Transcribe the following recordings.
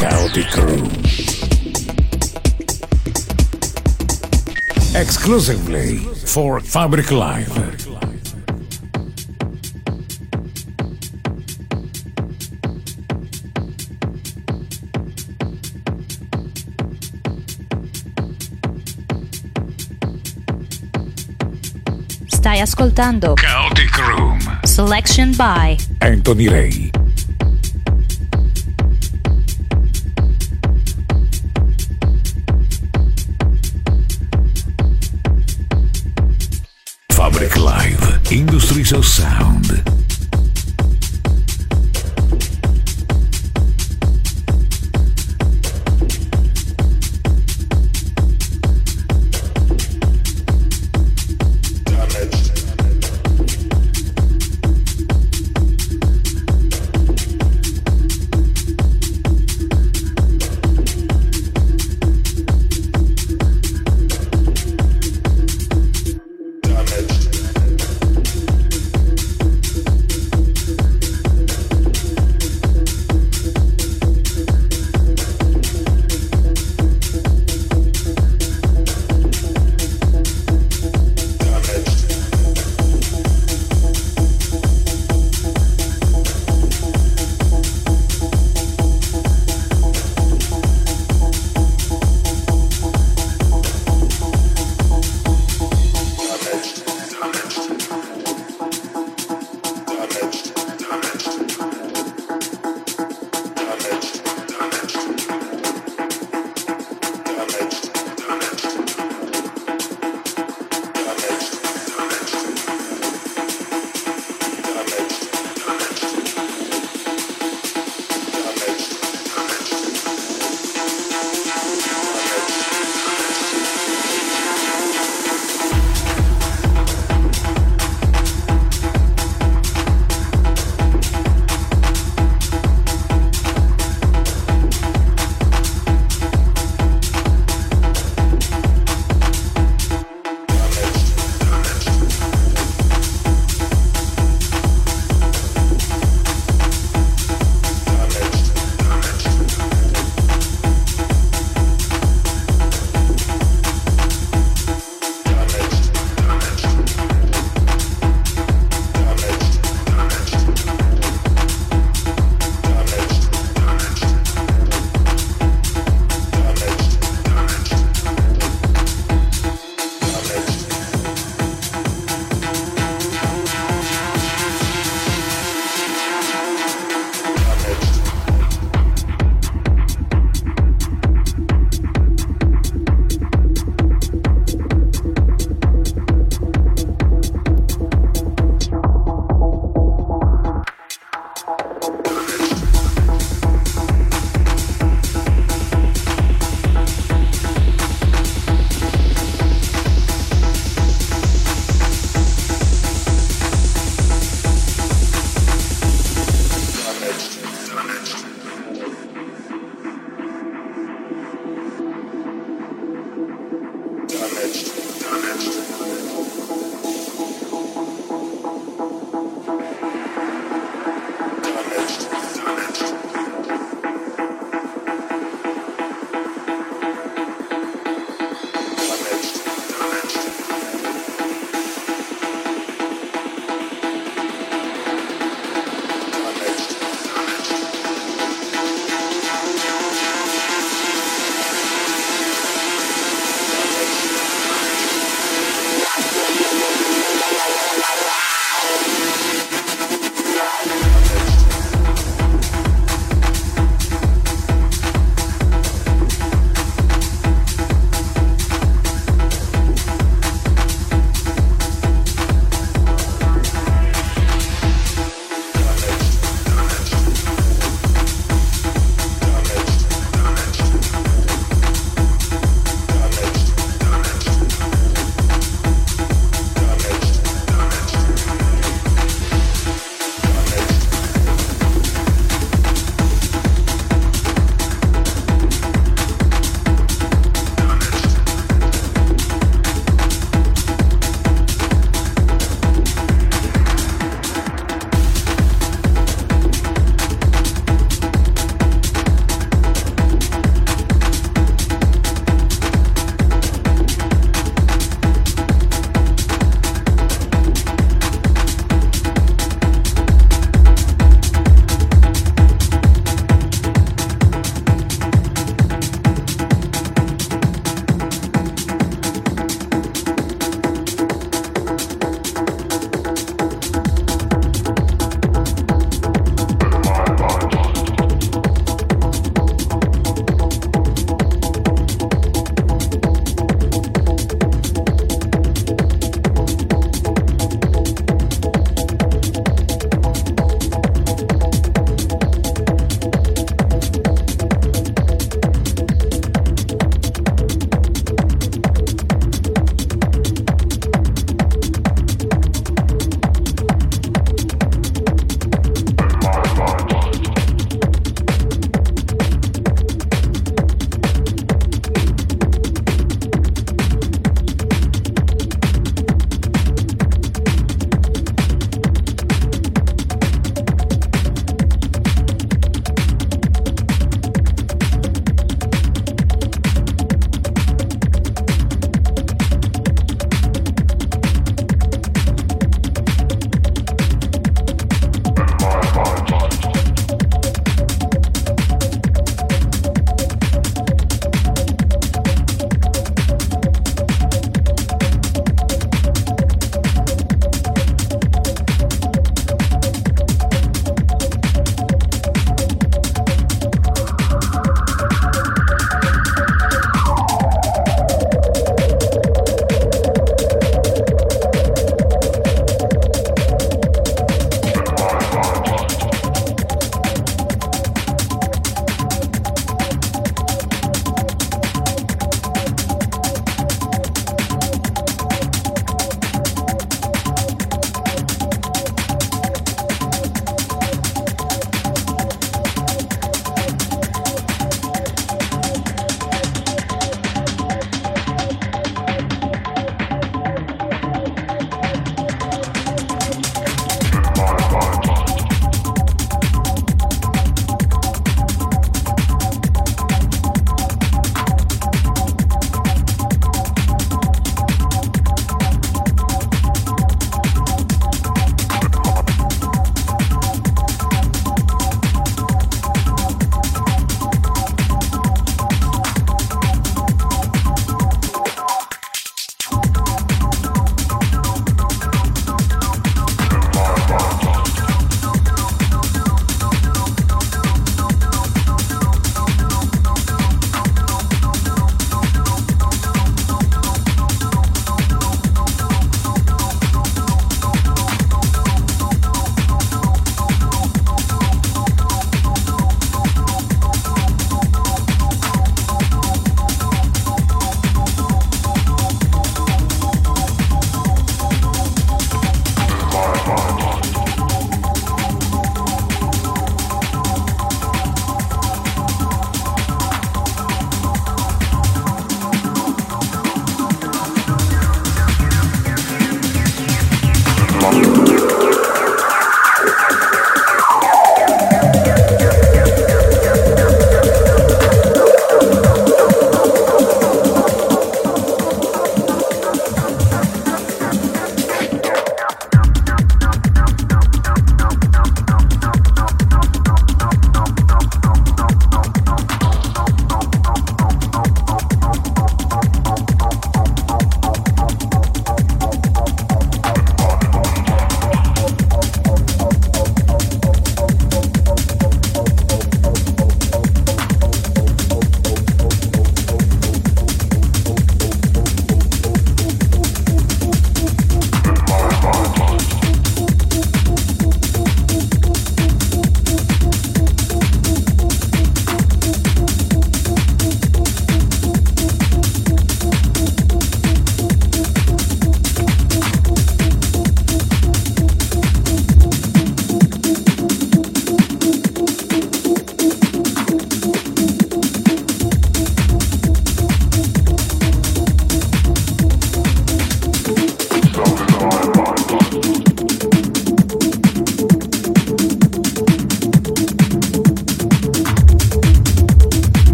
Kaotik Room. Exclusively for Fabric Live. Stai ascoltando Kaotik Room. Selection by Anthony Ray. Fabric Live, Industries of Sound.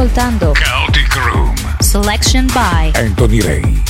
ascoltando Kaotik Room, selection by Anthony Ray.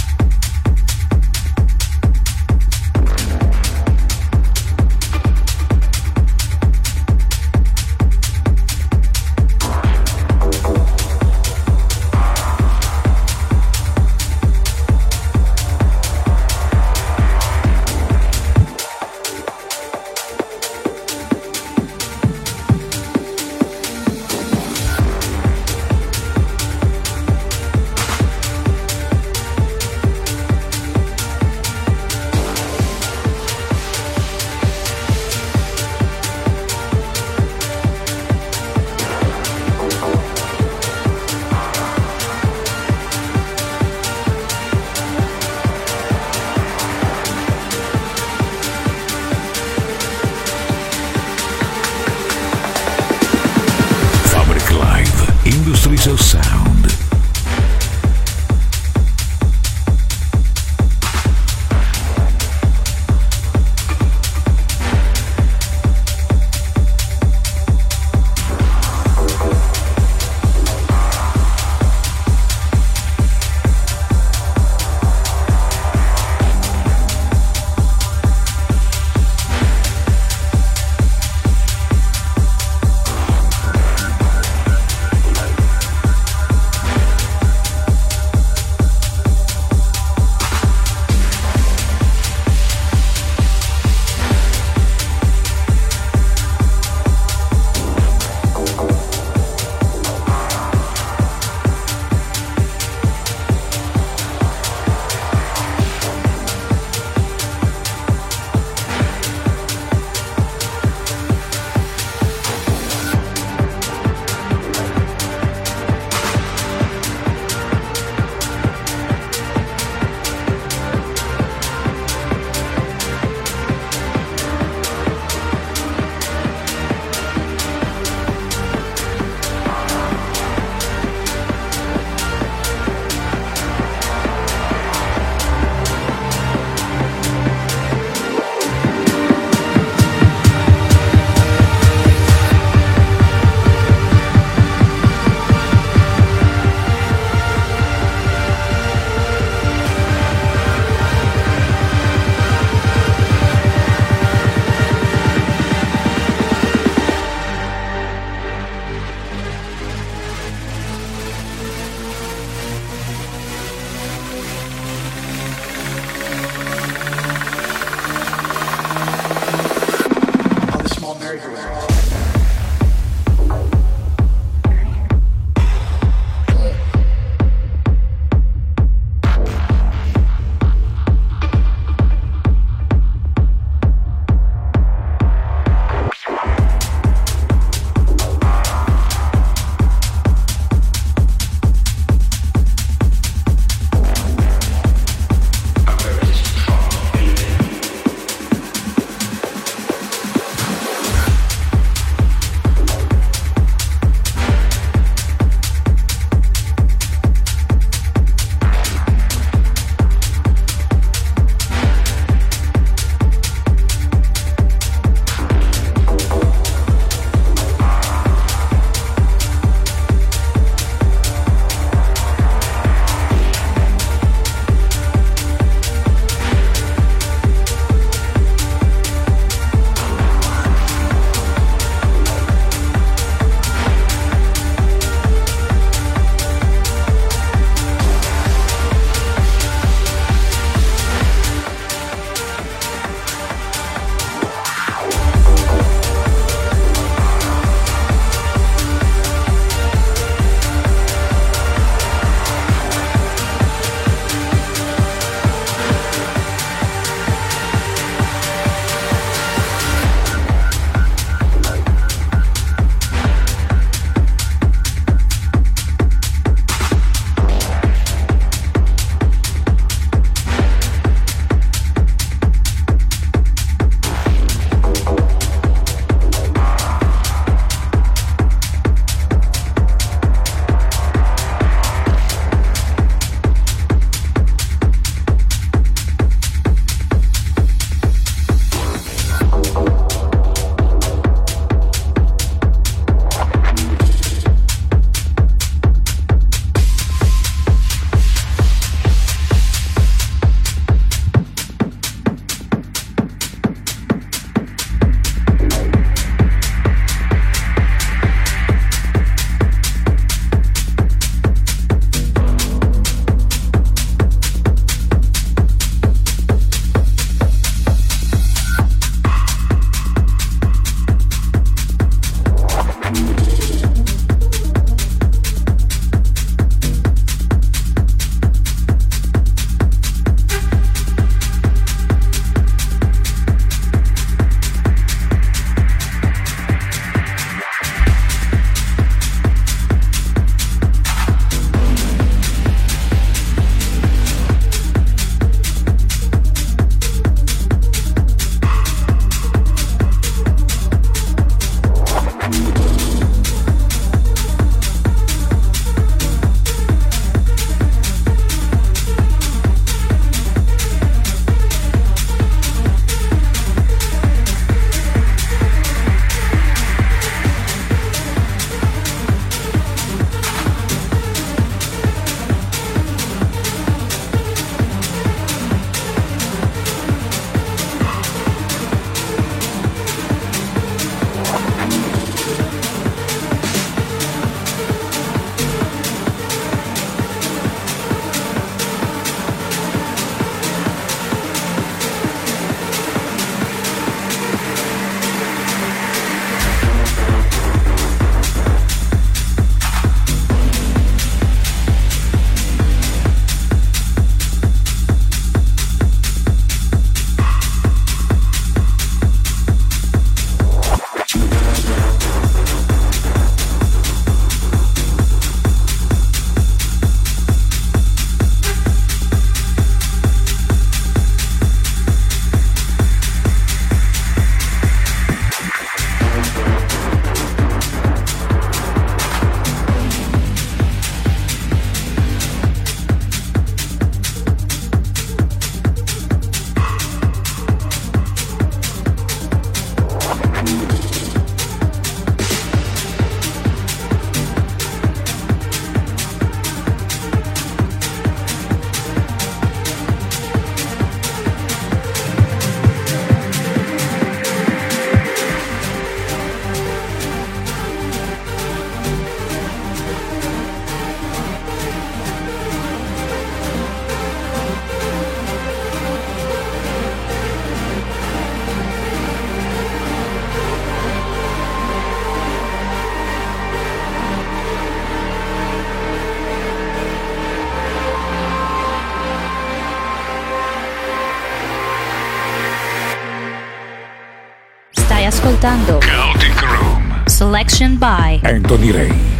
ascoltando Kaotik Room, selection by Anthony Ray.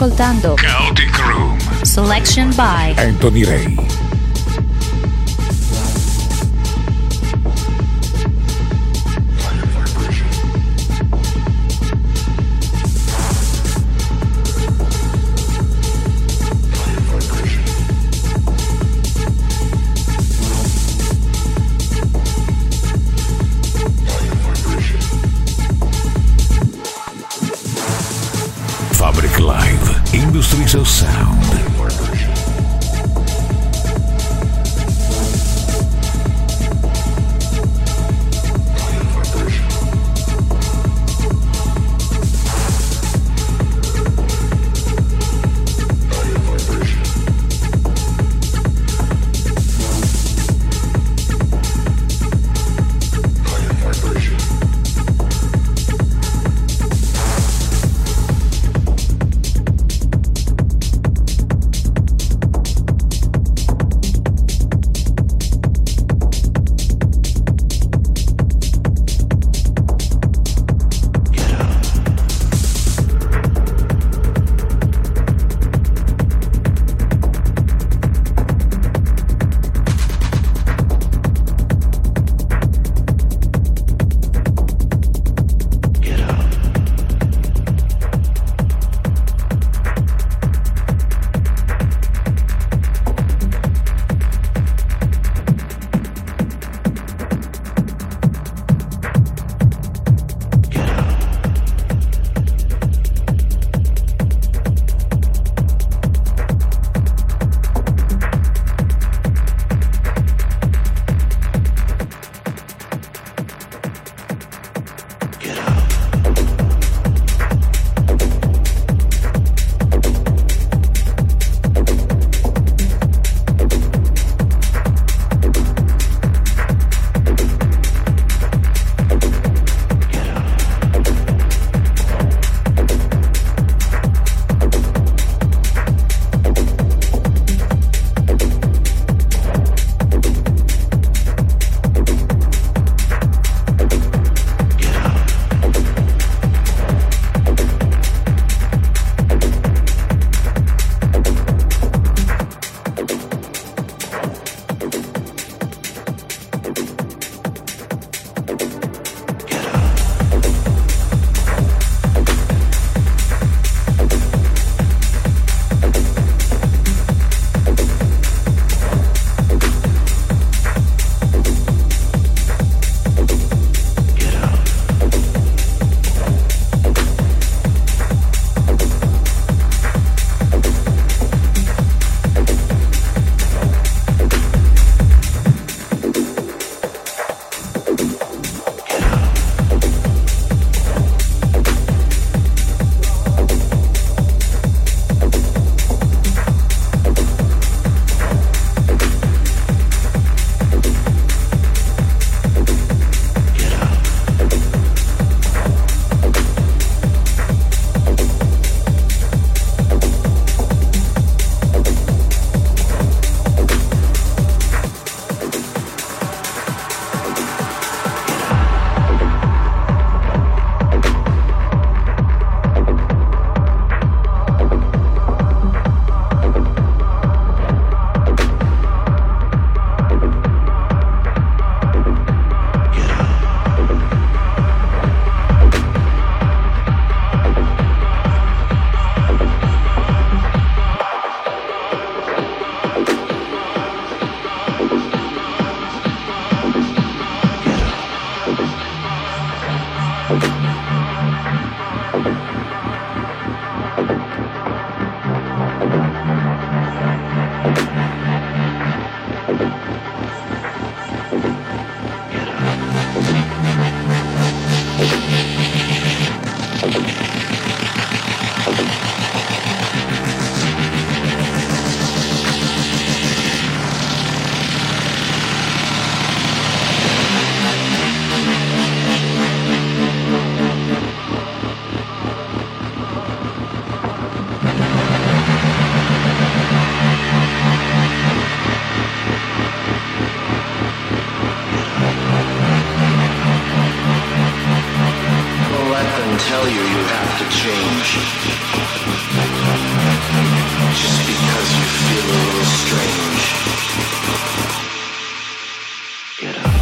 ascoltando Kaotik Room, selection by Anthony Ray. So sound. Tell you have to change. just because you feel a little strange. Get up.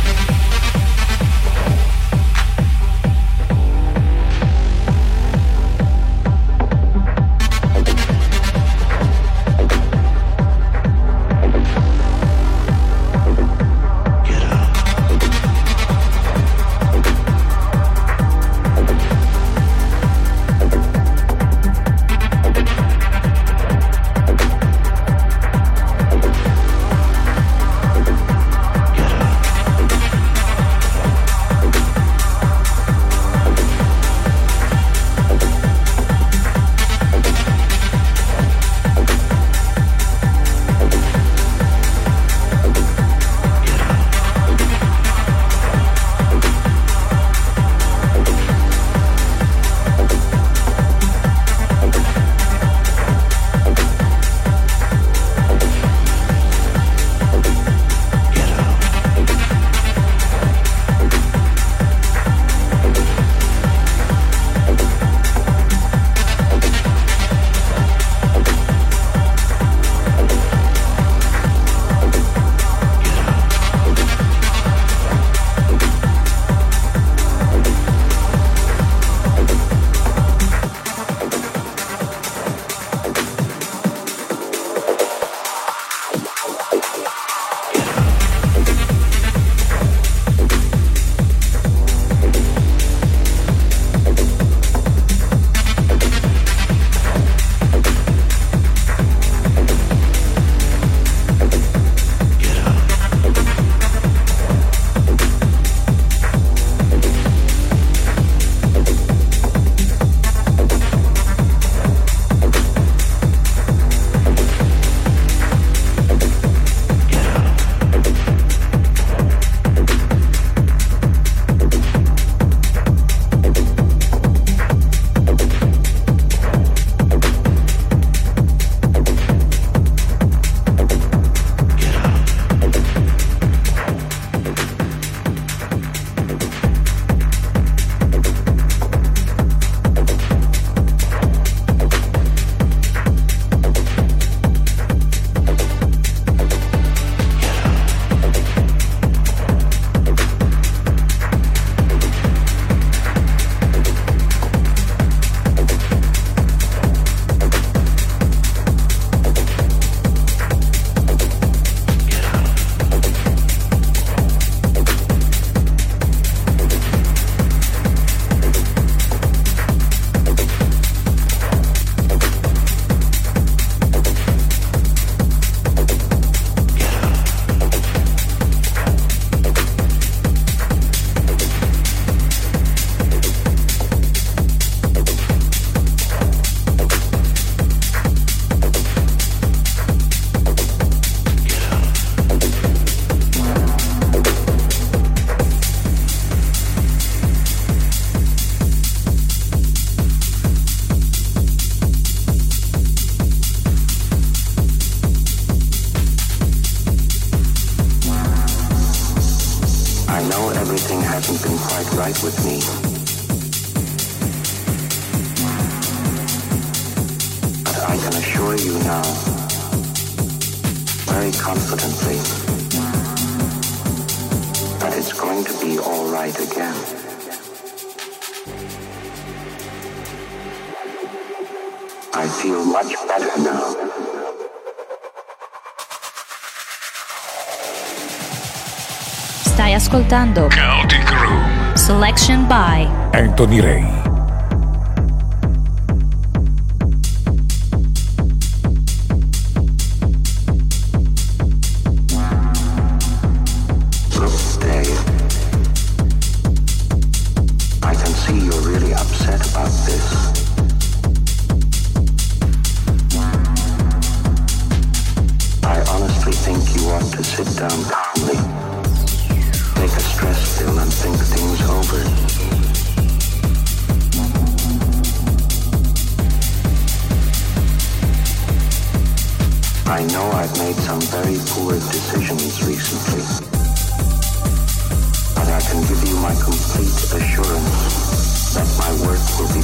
Ascoltando Kaotik Room, selection by Anthony Ray.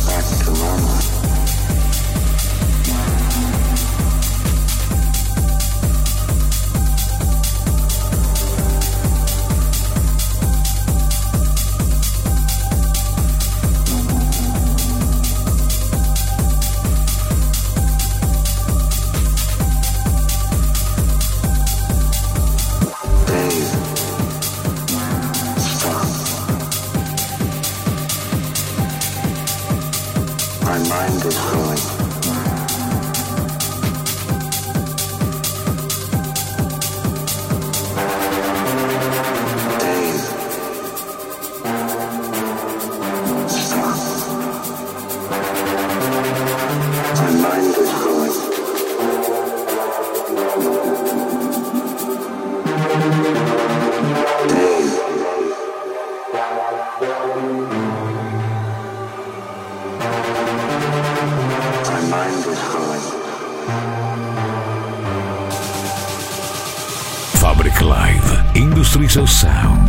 Back to normal. mind is growing. Fabric Live, Industries of Sound.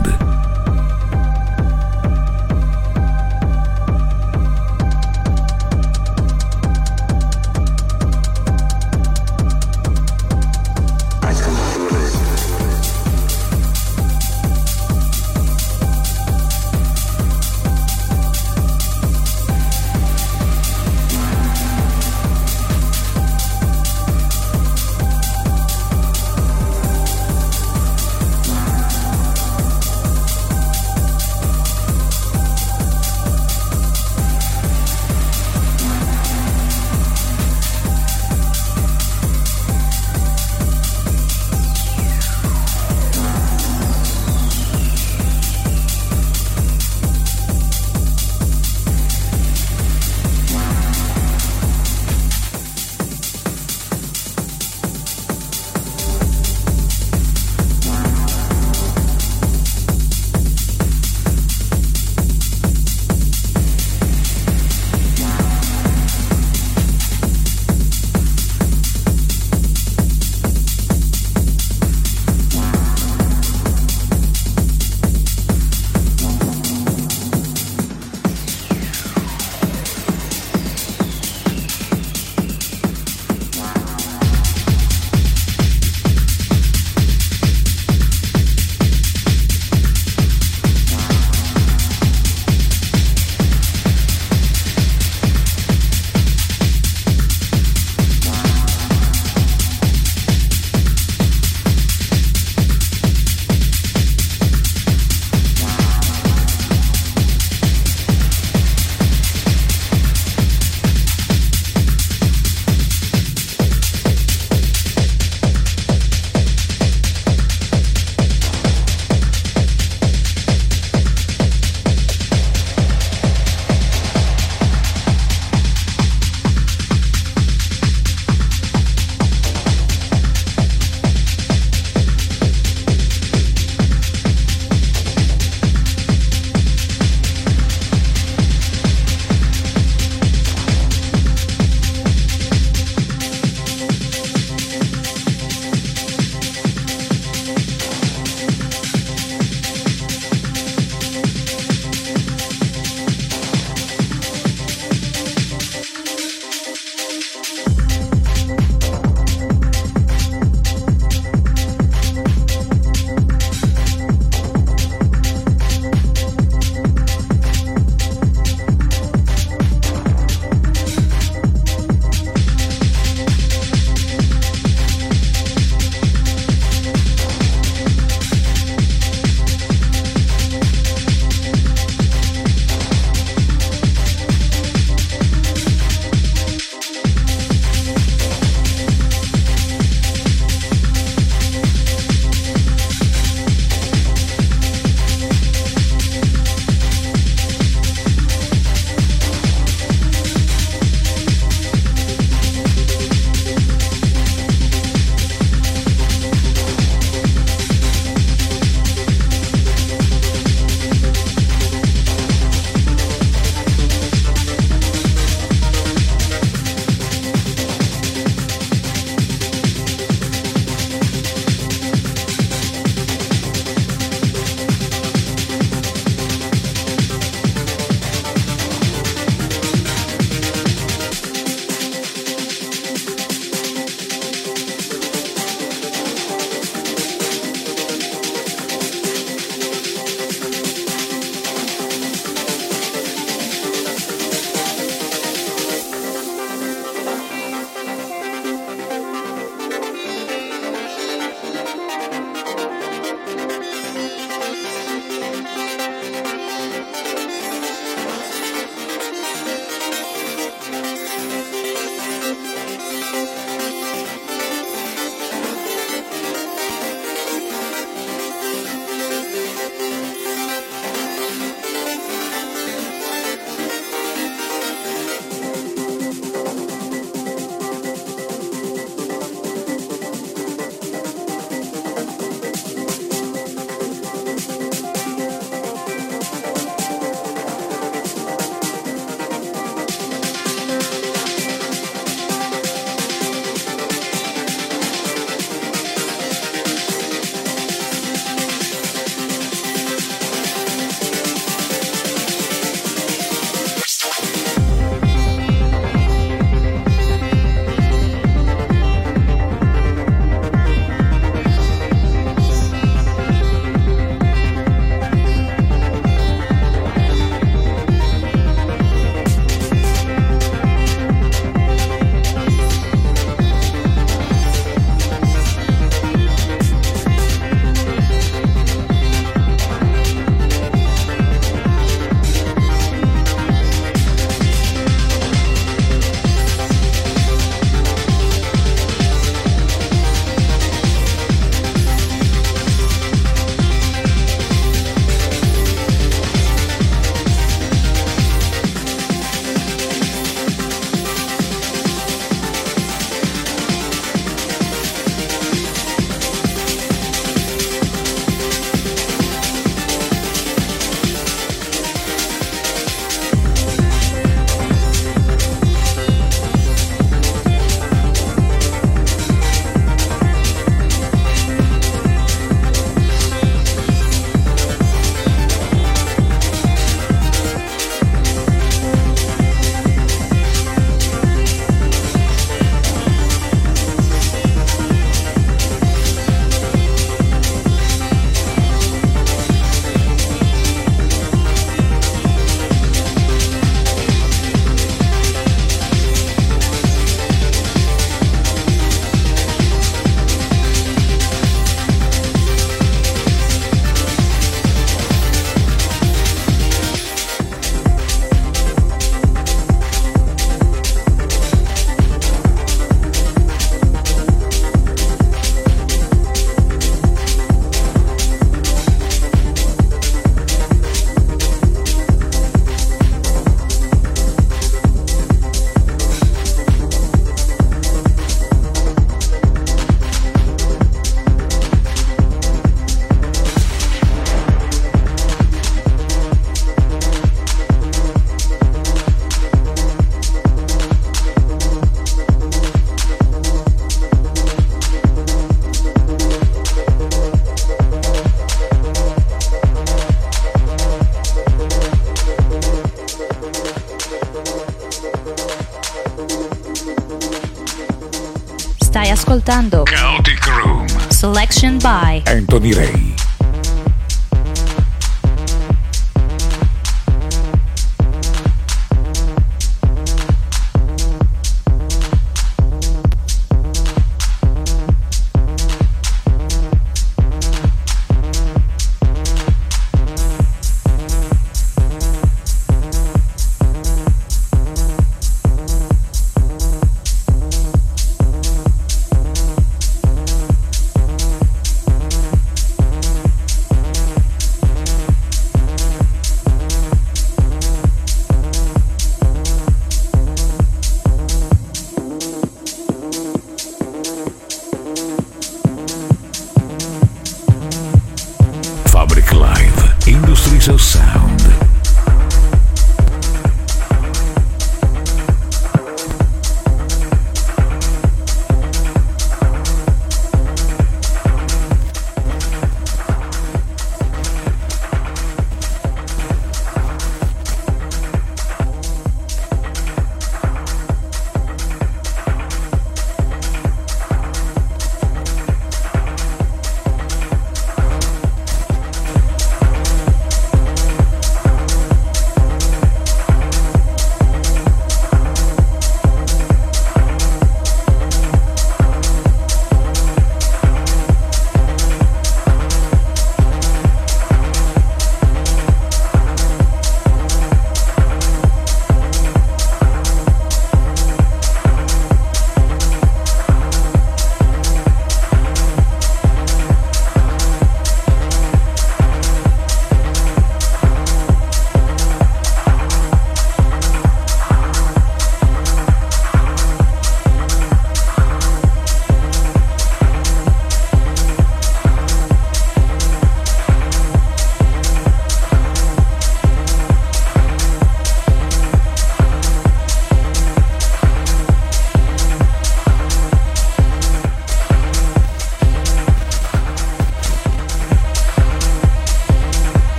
ascoltando Kaotik Room, selection by Anthony Ray.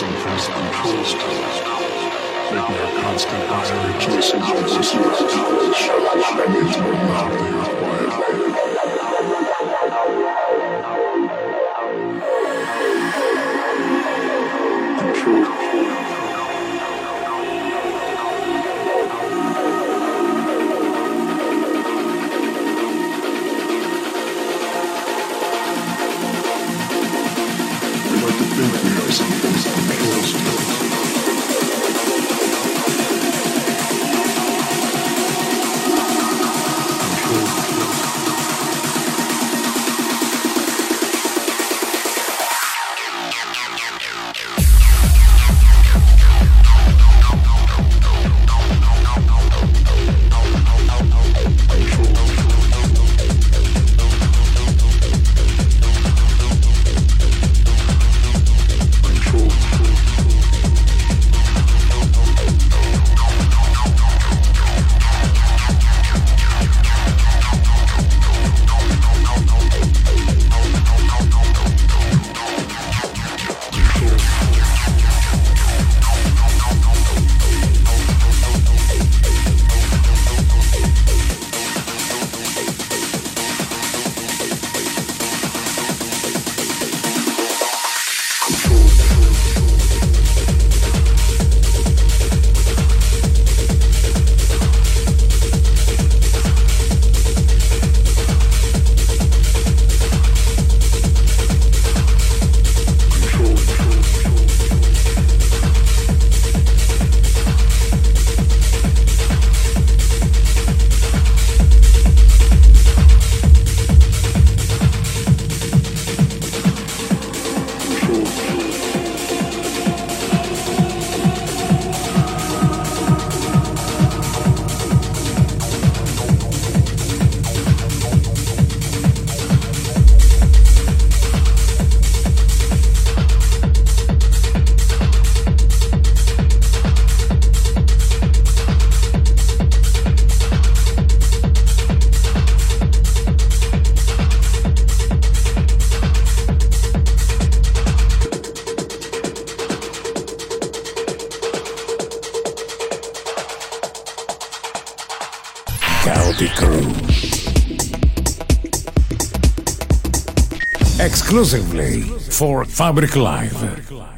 chasing things untrue, making a constant irony, chasing hopeless youth, and into a mountain of quiet. Untrue. Exclusively for Fabric Live.